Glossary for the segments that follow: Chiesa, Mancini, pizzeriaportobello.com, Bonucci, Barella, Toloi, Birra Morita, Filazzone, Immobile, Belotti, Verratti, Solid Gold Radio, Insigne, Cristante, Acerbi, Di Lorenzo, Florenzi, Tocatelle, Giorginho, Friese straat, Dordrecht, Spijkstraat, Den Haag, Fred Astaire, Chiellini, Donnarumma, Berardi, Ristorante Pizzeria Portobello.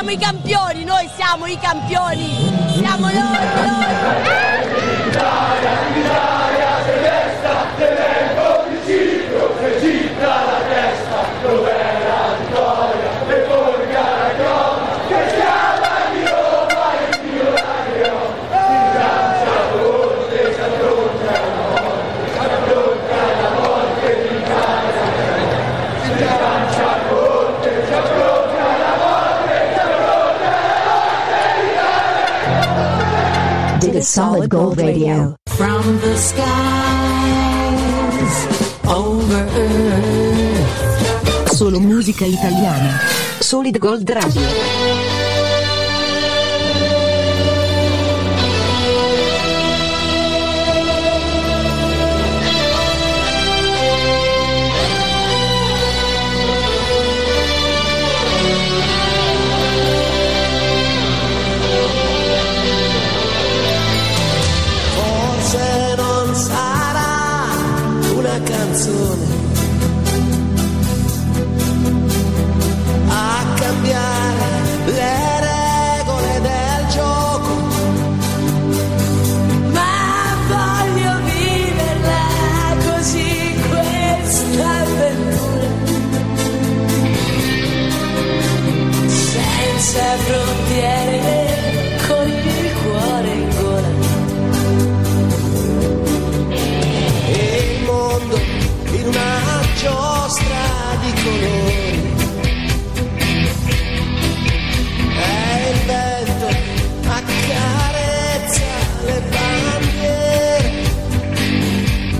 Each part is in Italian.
Siamo i campioni, noi siamo i campioni, siamo noi! Solid Gold Radio. From the skies over earth. Solo musica italiana. Solid Gold Radio. A cambiare le regole del gioco, ma voglio viverla così questa avventura, senza frontiere, con il cuore in gola. E il mondo in una giostra di colori, e il vento accarezza le bandiere.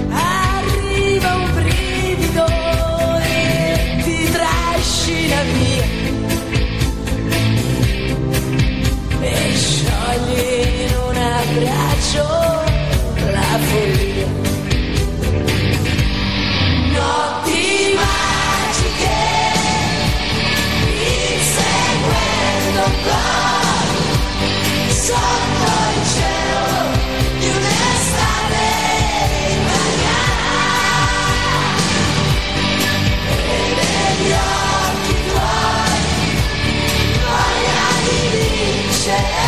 Arriva un brivido e ti trascina via e scioglie in un abbraccio la follia. Notti magiche, inseguendo un gol, sotto il cielo di un'estate italiana. E negli occhi tuoi, voglia di vincere.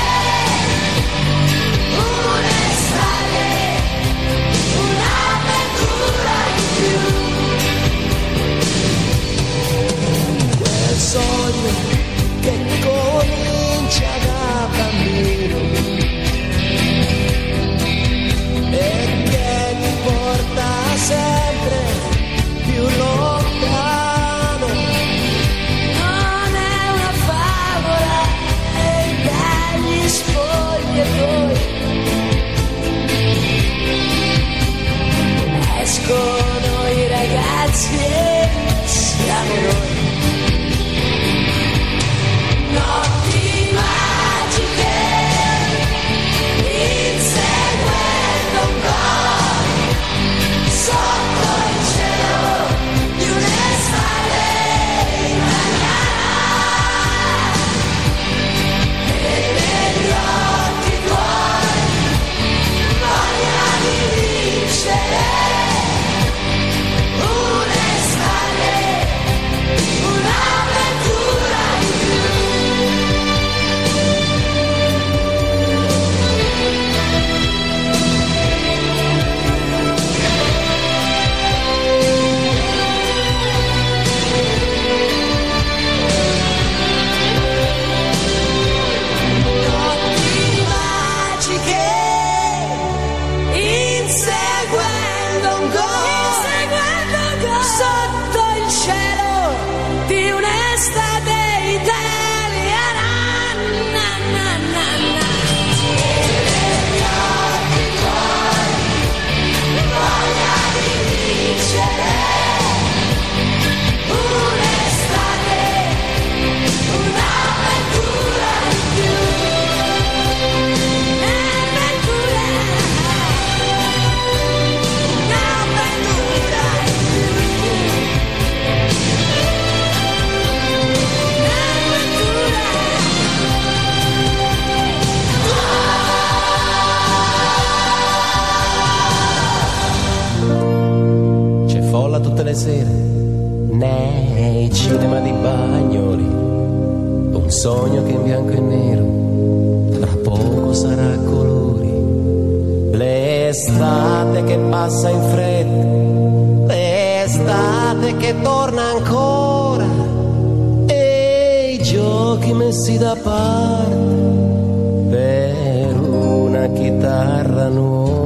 Sogno che comincia da bambino e che ti porta sempre più lontano. Non è una favola e dagli spogliatoi escono i ragazzi e siamo noi. Tutte le sere nei cinema di Bagnoli, un un sogno che in bianco e nero tra poco sarà a colori. L'estate che passa in fretta, l'estate che torna ancora, e i giochi messi da parte per una chitarra nuova.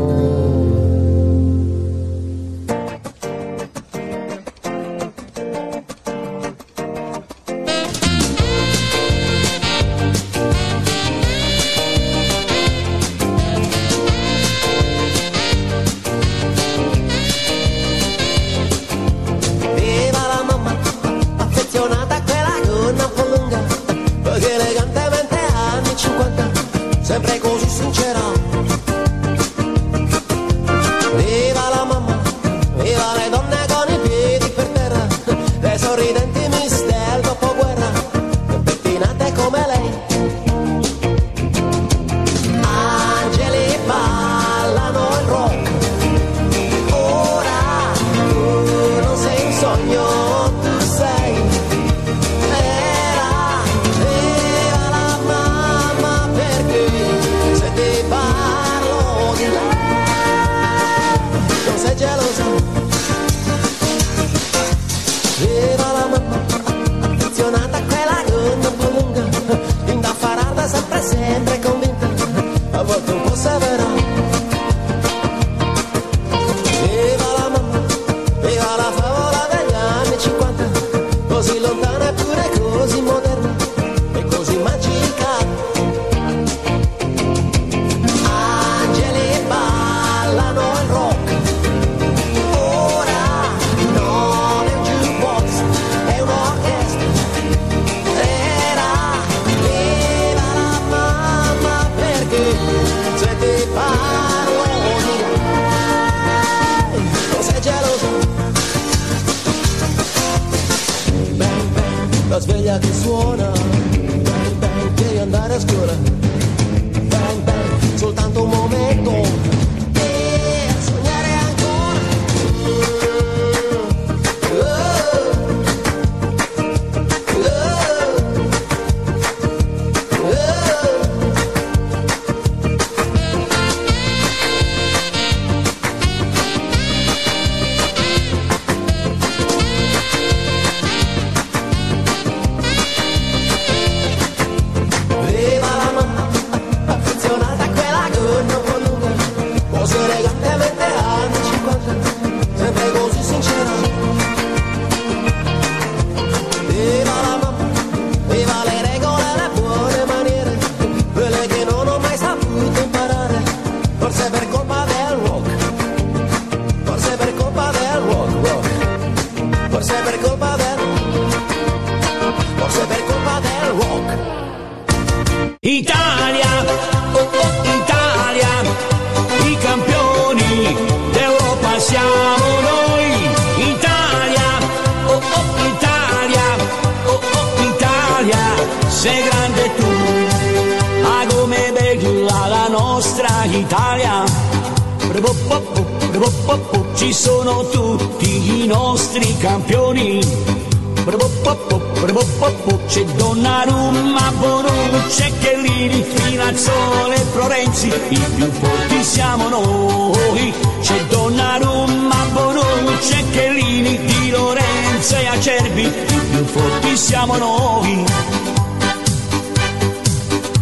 C'è Donnarumma, Bonucci, Chiellini, Filazzone, Florenzi, i più forti siamo noi. C'è Donnarumma, Bonucci, Chiellini, Di Lorenzo e Acerbi, i più forti siamo noi.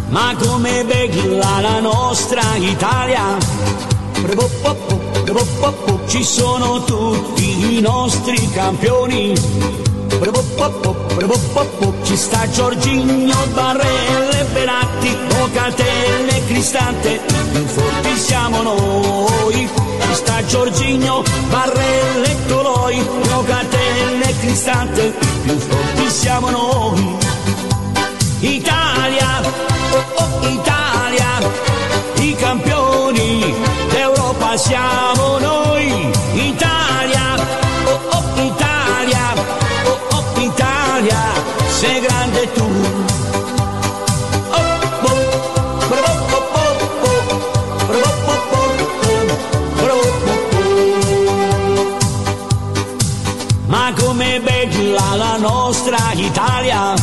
Ma come bella la nostra Italia, ci sono tutti i nostri campioni. Ci sta Giorginho, Barella, Verratti, Tocatelle, Cristante, più forti siamo noi. Ci sta Giorginho, Barella, Toloi, Tocatelle, Cristante, più forti siamo noi. Italia, oh oh Italia, i campioni d'Europa siamo noi. Italia, oh oh Italia. Sei grande tu. Ma come bella la nostra Italia,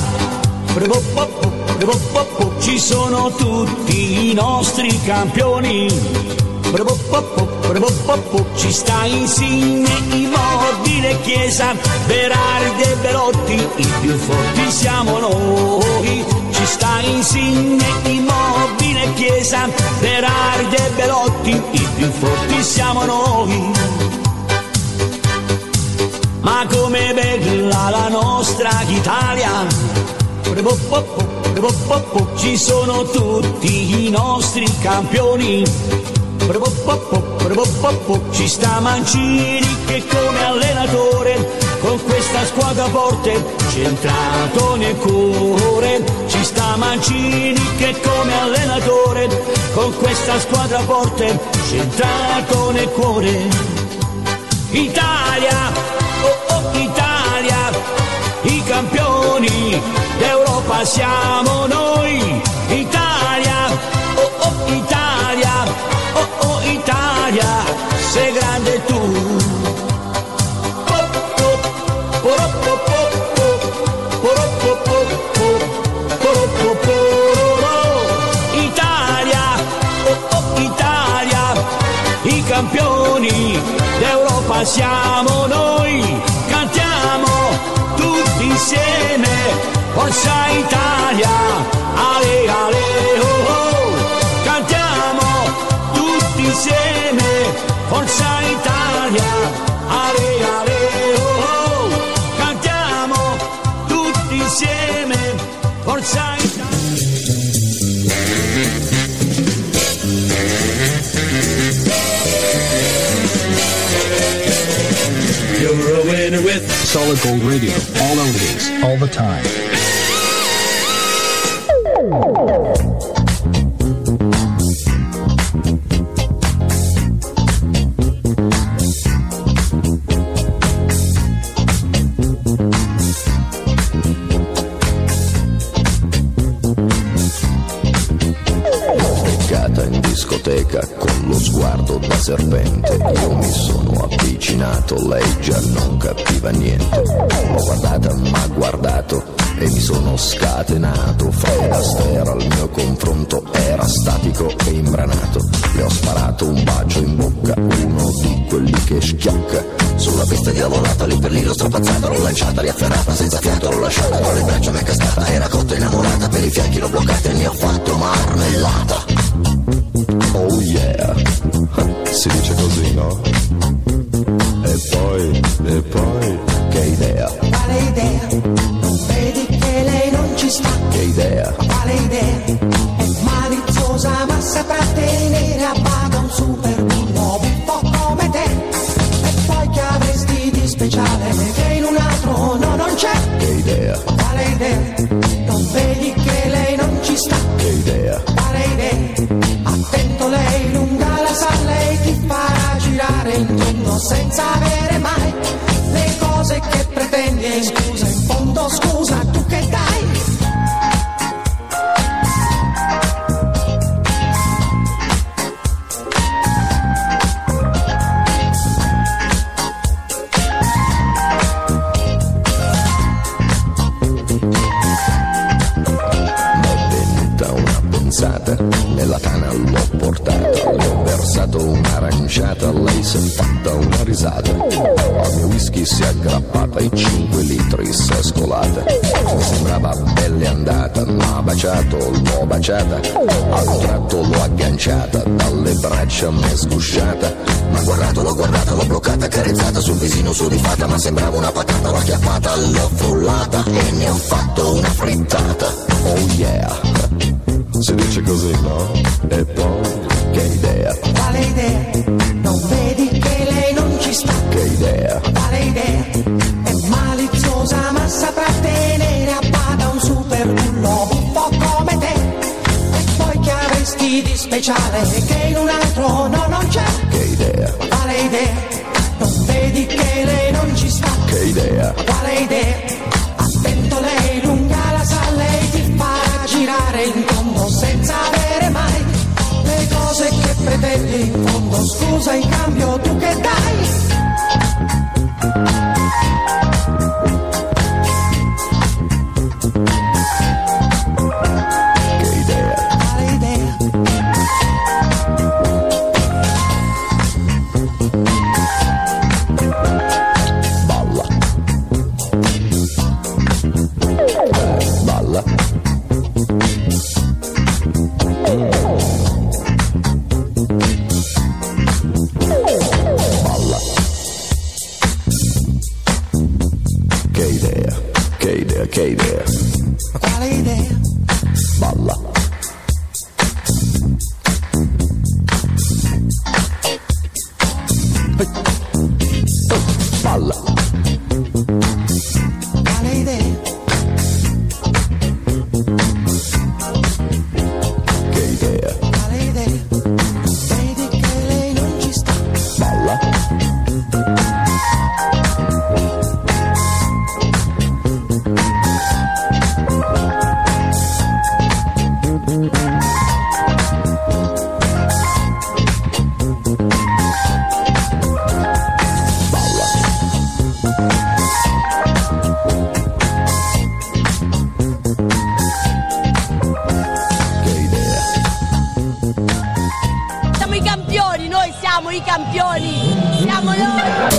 Ci sono tutti i nostri campioni. Ci sta Insigne, Immobile, Chiesa, Berardi e Belotti, i più forti siamo noi. Ci sta Insigne, Immobile, Chiesa, Berardi e Belotti, i più forti siamo noi. Ma com'è bella la nostra Italia! Ci sono tutti i nostri campioni. Ci sta Mancini che come allenatore con questa squadra forte c'è entrato nel cuore. Ci sta Mancini che come allenatore con questa squadra forte c'è entrato nel cuore. Italia, oh oh Italia, i campioni d'Europa siamo noi. Italia, oh oh Italia, oh oh Italia, sei grande tu. Italia, oh oh Italia, i campioni d'Europa siamo noi. Cantiamo tutti insieme. Forza Italia, ale ale oh oh, cantiamo tutti insieme, Forza Italia, ale ale oh oh, cantiamo tutti insieme, Forza Italia. You're a winner with Solid Gold Radio, all oldies, all the time. Beccata in discoteca con lo sguardo da serpente, io mi sono avvicinato, lei già non capiva niente. L'ho guardata, ma guardato, e mi sono scatenato. Fred Astaire al mio confronto era statico e imbranato. Le ho sparato un bacio in bocca, uno di quelli che schiocca. Sulla pista di lavorata, lì per lì l'ho strapazzata, l'ho lanciata, riafferrata, senza fiato l'ho lasciata, con le braccia mi è cascata, era cotta innamorata, per i fianchi l'ho bloccata e ne ho fatto marmellata. Oh yeah, si dice così, no? E poi, che idea? Quale idea? Che idea? Quale idea? È maliziosa ma saprà tenere a bada un super bullo buffo come te. E poi che avresti di speciale che in un altro non c'è? Che idea? Quale idea? Non vedi che lei non ci sta? Che idea? Quale idea? Attento lei, lunga la sa, lei ti farà girare il mondo senza avere mai le cose che pretendi. Scusa, in fondo scusa, tu che dai? Nella tana l'ho portata, le ho versato un'aranciata, lei si è fatta una risata, al mio whisky si è aggrappata, i 5 litri si è scolata. Mi sembrava belle andata, ma baciato, l'ho baciata, a un tratto l'ho agganciata, dalle braccia m'è sgusciata. Ma guardato, l'ho guardata, l'ho bloccata, carezzata sul visino sudifata, ma sembrava una patata, l'ho acchiappata, l'ho frullata e ne ho fatto una frittata. Oh yeah! Si dice così, no? E poi, che idea? Quale idea? Non vedi che lei non ci sta? Che idea? Quale idea? È maliziosa ma saprà tenere a bada un super bullo buffo come te. E poi che avresti di speciale che in un altro non c'è? Che idea? Quale idea? Non vedi che lei non ci sta? Che idea? Quale idea? Attento lei, lunga la sa, lei ti farà girare il senza avere mai le cose che pretendi in fondo, scusa in cambio tu che dai? campioni, siamo noi!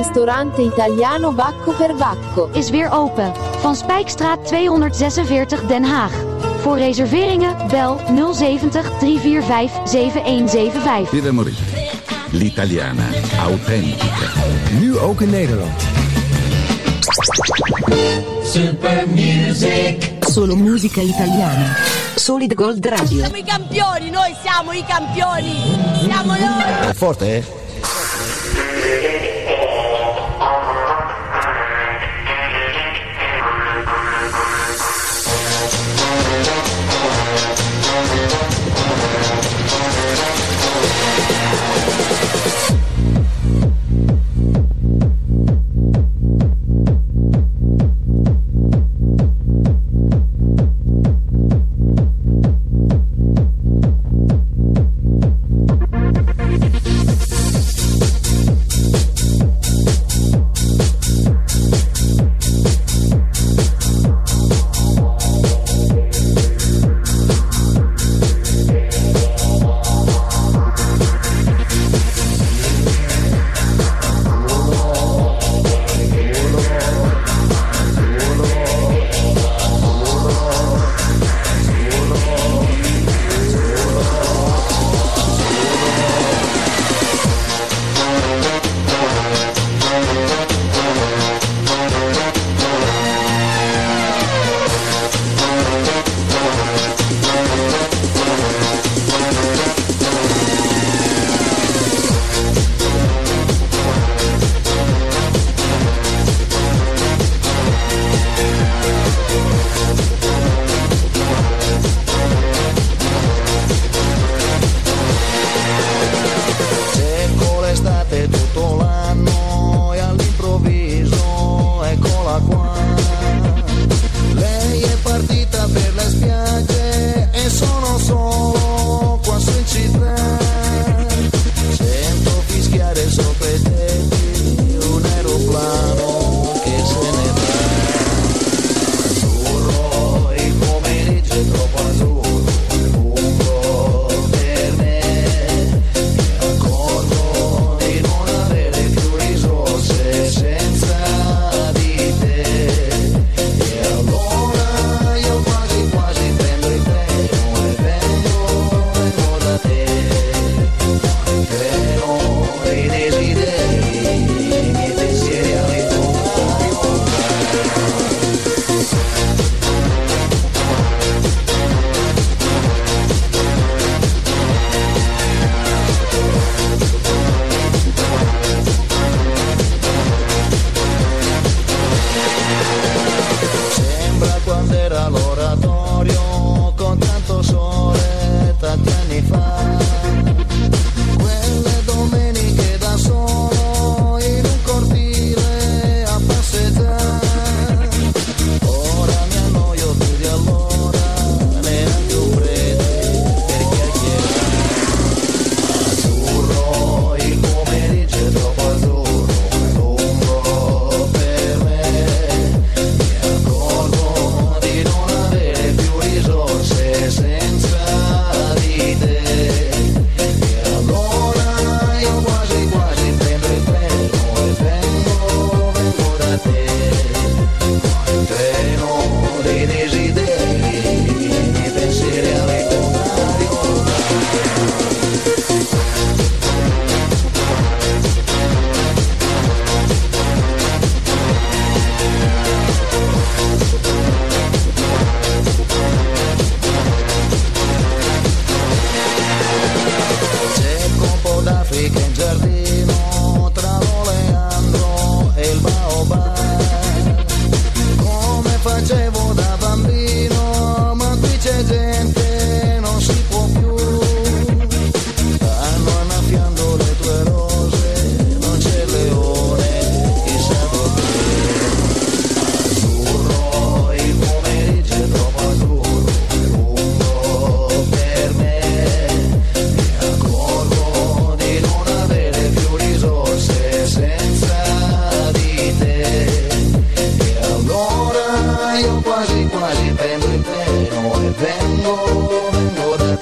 Ristorante Italiano Bacco per Bacco is weer open. Van Spijkstraat 246 Den Haag. Voor reserveringen bel 070 345 7175. Birra Morita, l'italiana autentica. Nu ook in Nederland. Super music. Solo musica italiana. Solid Gold Radio. Siamo i campioni, noi siamo i campioni. Siamo noi. È forte, eh?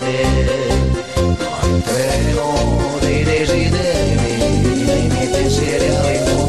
te, manterrò dei desideri, dei miei pensieri a ricordare.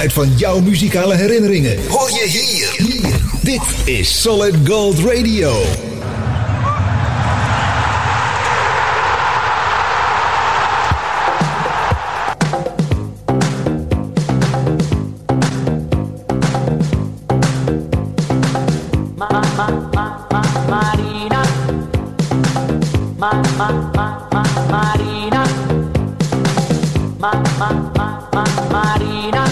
geluid van jouw muzikale herinneringen. Hoor je hier. Dit is Solid Gold Radio. Marina,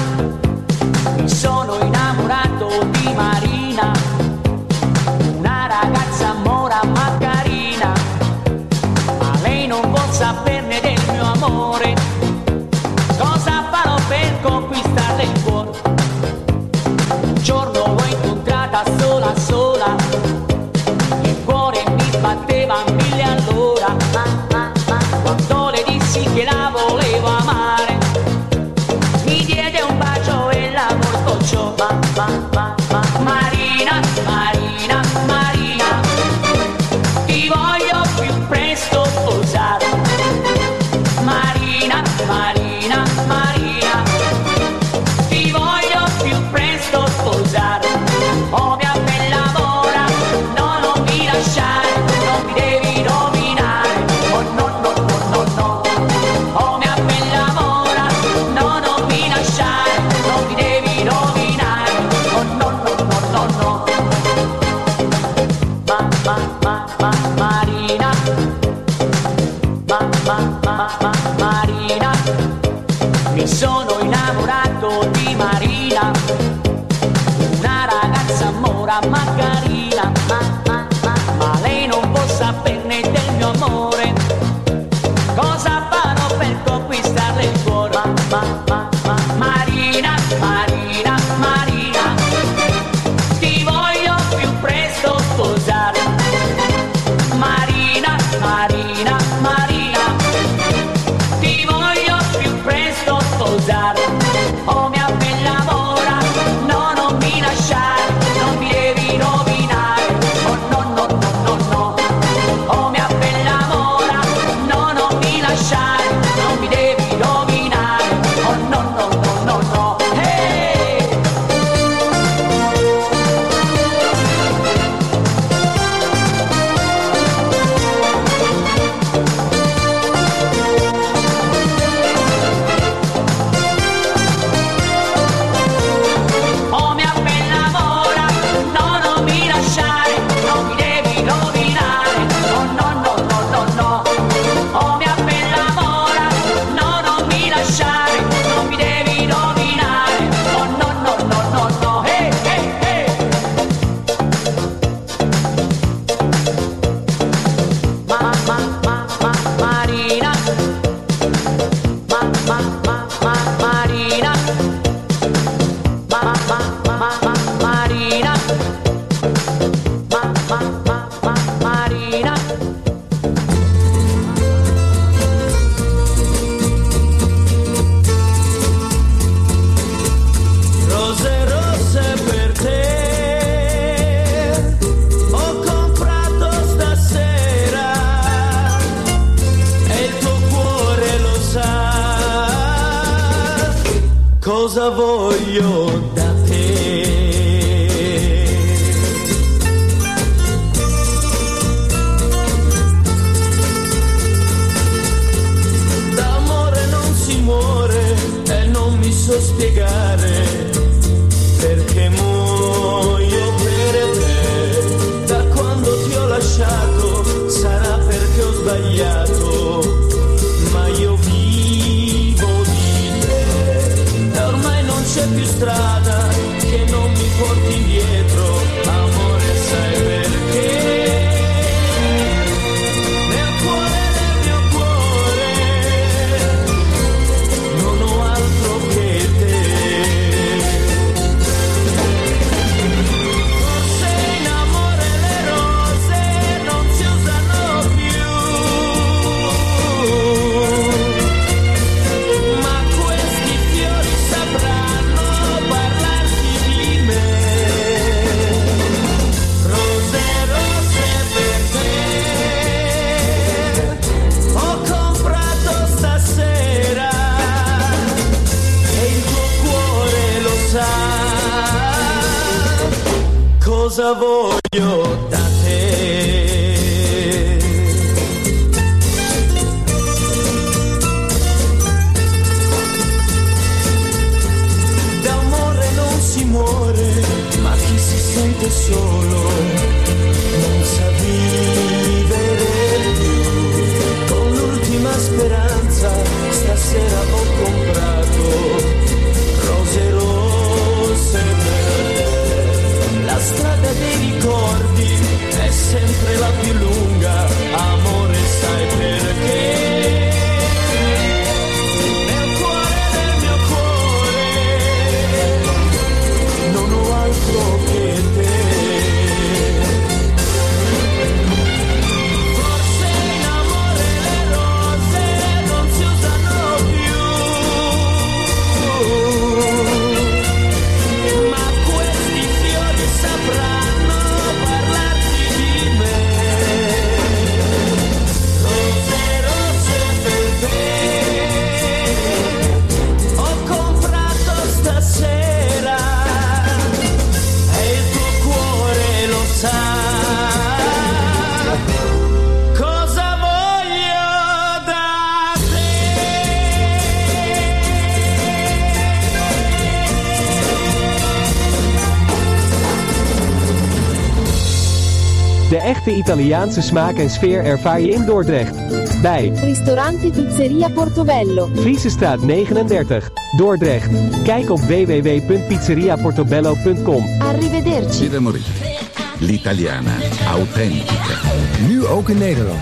mi sono innamorato di Marina, una ragazza mora ma carina, ma lei non può saperne del mio amore, cosa farò per conquistarle il cuore? Un giorno l'ho incontrata sola, il cuore mi batteva a 1000 all'ora, quando le dissi che la volevo amare. Marina, Marina, Marina, ti voglio più presto sposare. Marina, Marina, Marina, ti voglio più presto sposare. Oh mia bella mora, no, non mi lasciare, non mi devi nominare. Oh no, no, no, no, no. Oh mia bella mora, no, non mi lasciare, non mi devi nominare. Marina, mi sono innamorato di Marina, una ragazza mora ma carina, ma lei non può saperne del mio amore, cosa farò per conquistarle il cuore? Marina, Marina, Marina, ti voglio più presto sposare. Marina, Marina, Marina, ti voglio più presto sposare. Oh mia bella mora, no, non mi lasciare, non mi devi rovinare. Oh no, no, no, no, no. Oh mia bella mora, no, non mi lasciare, non mi devi rovinare. Oh no, no, no, no, no. Hey! Oh mia bella mora, no, non mi lasciare, non mi devi rovinare. Oh no, no, no, no, no. Oh mia bella mora, no, non mi lasciare, non mi devi rovinare. Oh no, no, no, no, no. Hey, hey, hey. Marina, Marina, Marina, Marina. Rose rosse per te ho comprato stasera e il tuo cuore lo sa cosa voglio da te. D'amore non si muore e non mi so spiegare perché muoio per te. Da quando ti ho lasciato sarà perché ho sbagliato, ma io vivo di te. E ormai non c'è più strada che non mi porti indietro, amore sai perché. Nel mio cuore non ho altro che te. Forse in amore le rose non si usano più, ma questi fiori sapranno parlar cosa voglio da te. D'amore non si muore, ma chi si sente solo non sa vivere più. Con l'ultima speranza stasera ho comprato rose rosse per te. La strada dei ricordi è sempre la più lunga, amore, sai perché? De echte Italiaanse smaak en sfeer ervaar je in Dordrecht. Bij Ristorante Pizzeria Portobello, Friese straat 39, Dordrecht. Kijk op www.pizzeriaportobello.com. Arrivederci. Vita Marie, l'italiana autentica. Nu ook in Nederland.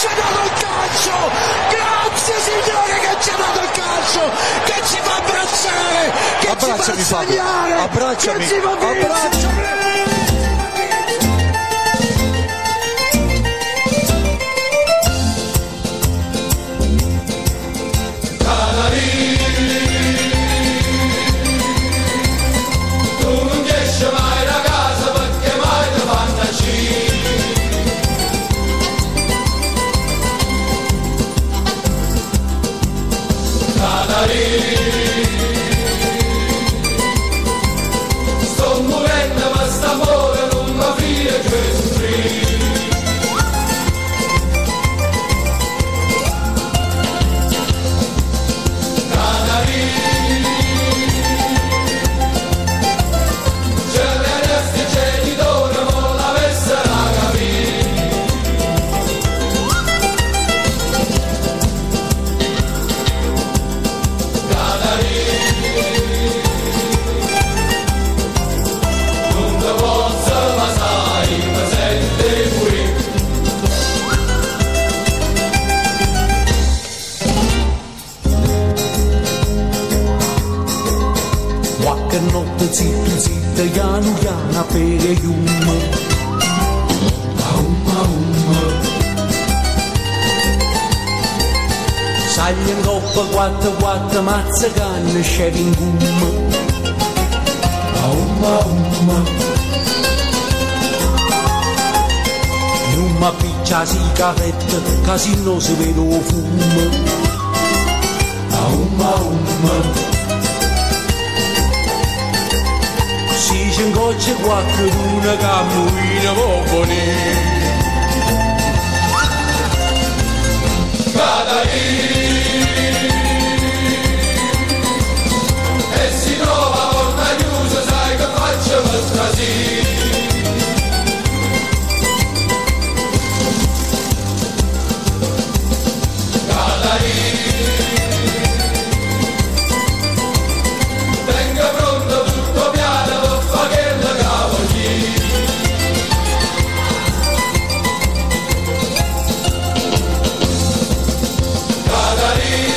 ci ha dato il calcio, grazie signore che ci ha dato il calcio, che ci fa abbracciare, che abbracciami, ci fa sognare, abbracciami, che ci fa abbracciami. Mazzagan shaving gum, aumma aumma. Numa piccia sigaretta, casino se vedo fumo, aumma aumma. Si c'ingoccia qualcuna cammuina buoni. Cadari. Si trova porta chiusa, sai che faccio vostra sì. Calarì, tenga pronto tutto piano, per fa che la cavoli. Calarì.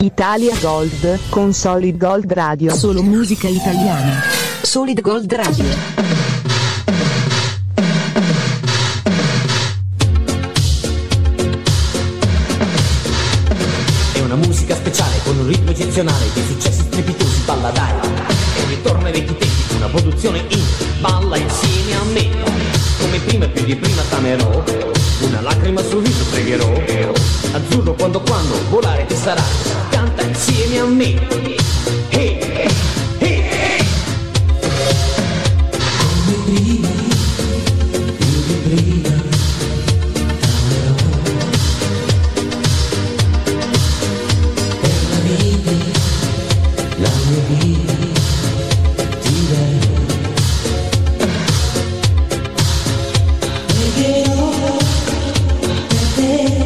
Italia Gold con Solid Gold Radio. Solo musica italiana. Solid Gold Radio. È una musica speciale con un ritmo eccezionale, di successi strepitosi, balla dai. E ritorno ai vecchi tempi, una produzione in balla insieme a me. Come prima e più di prima t'amerò, una lacrima sul viso pregherò. Azzurro quando volare ti sarà. Canta insieme a me, hey, hey, hey, hey. Come prima, più di prima, t'amerò. Per la mia vita, ti darò. Pregherò per te.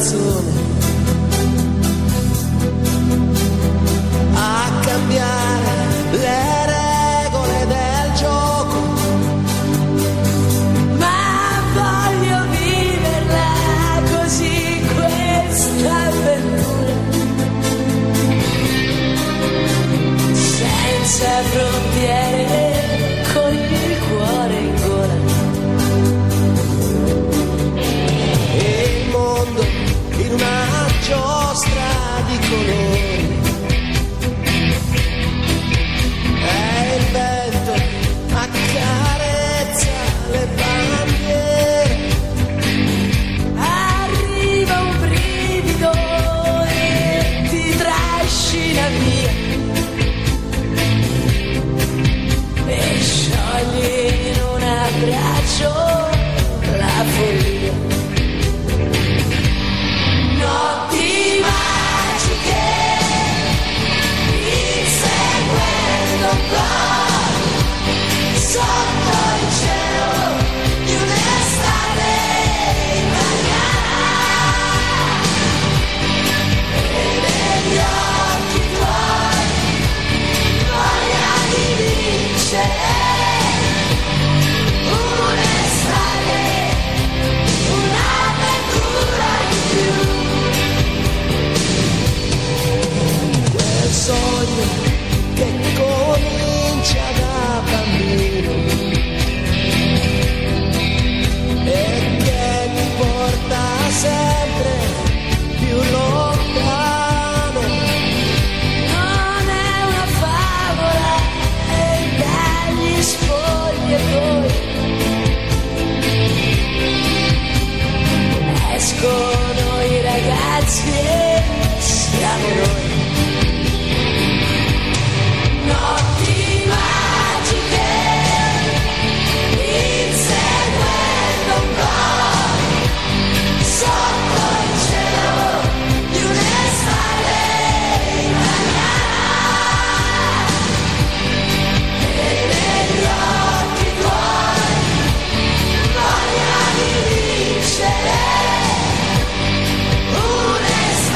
canzone a cambiare le regole del gioco, ma voglio viverla così questa avventura, senza frontiere. Una giostra di colori e il vento accarezza le bandiere. Arriva un brivido e ti trascina via e sciogli in un abbraccio la follia. Notti magiche, inseguendo un gol sotto il cielo di un'estate italiana. E negli occhi tuoi, voglia di vincere. Sogno che comincia da bambino e che ti porta sempre più lontano. Non è una favola e dagli spogliatoi escono i ragazzi e siamo noi. Notti magiche, inseguendo un gol sotto il cielo di un'estate italiana. E negli occhi tuoi,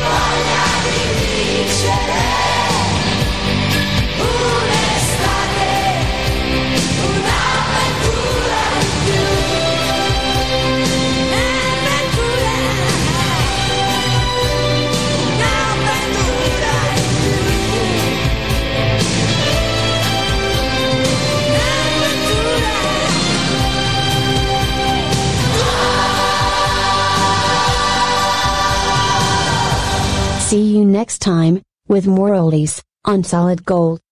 voglia di vincere. See you next time, with more oldies, on Solid Gold.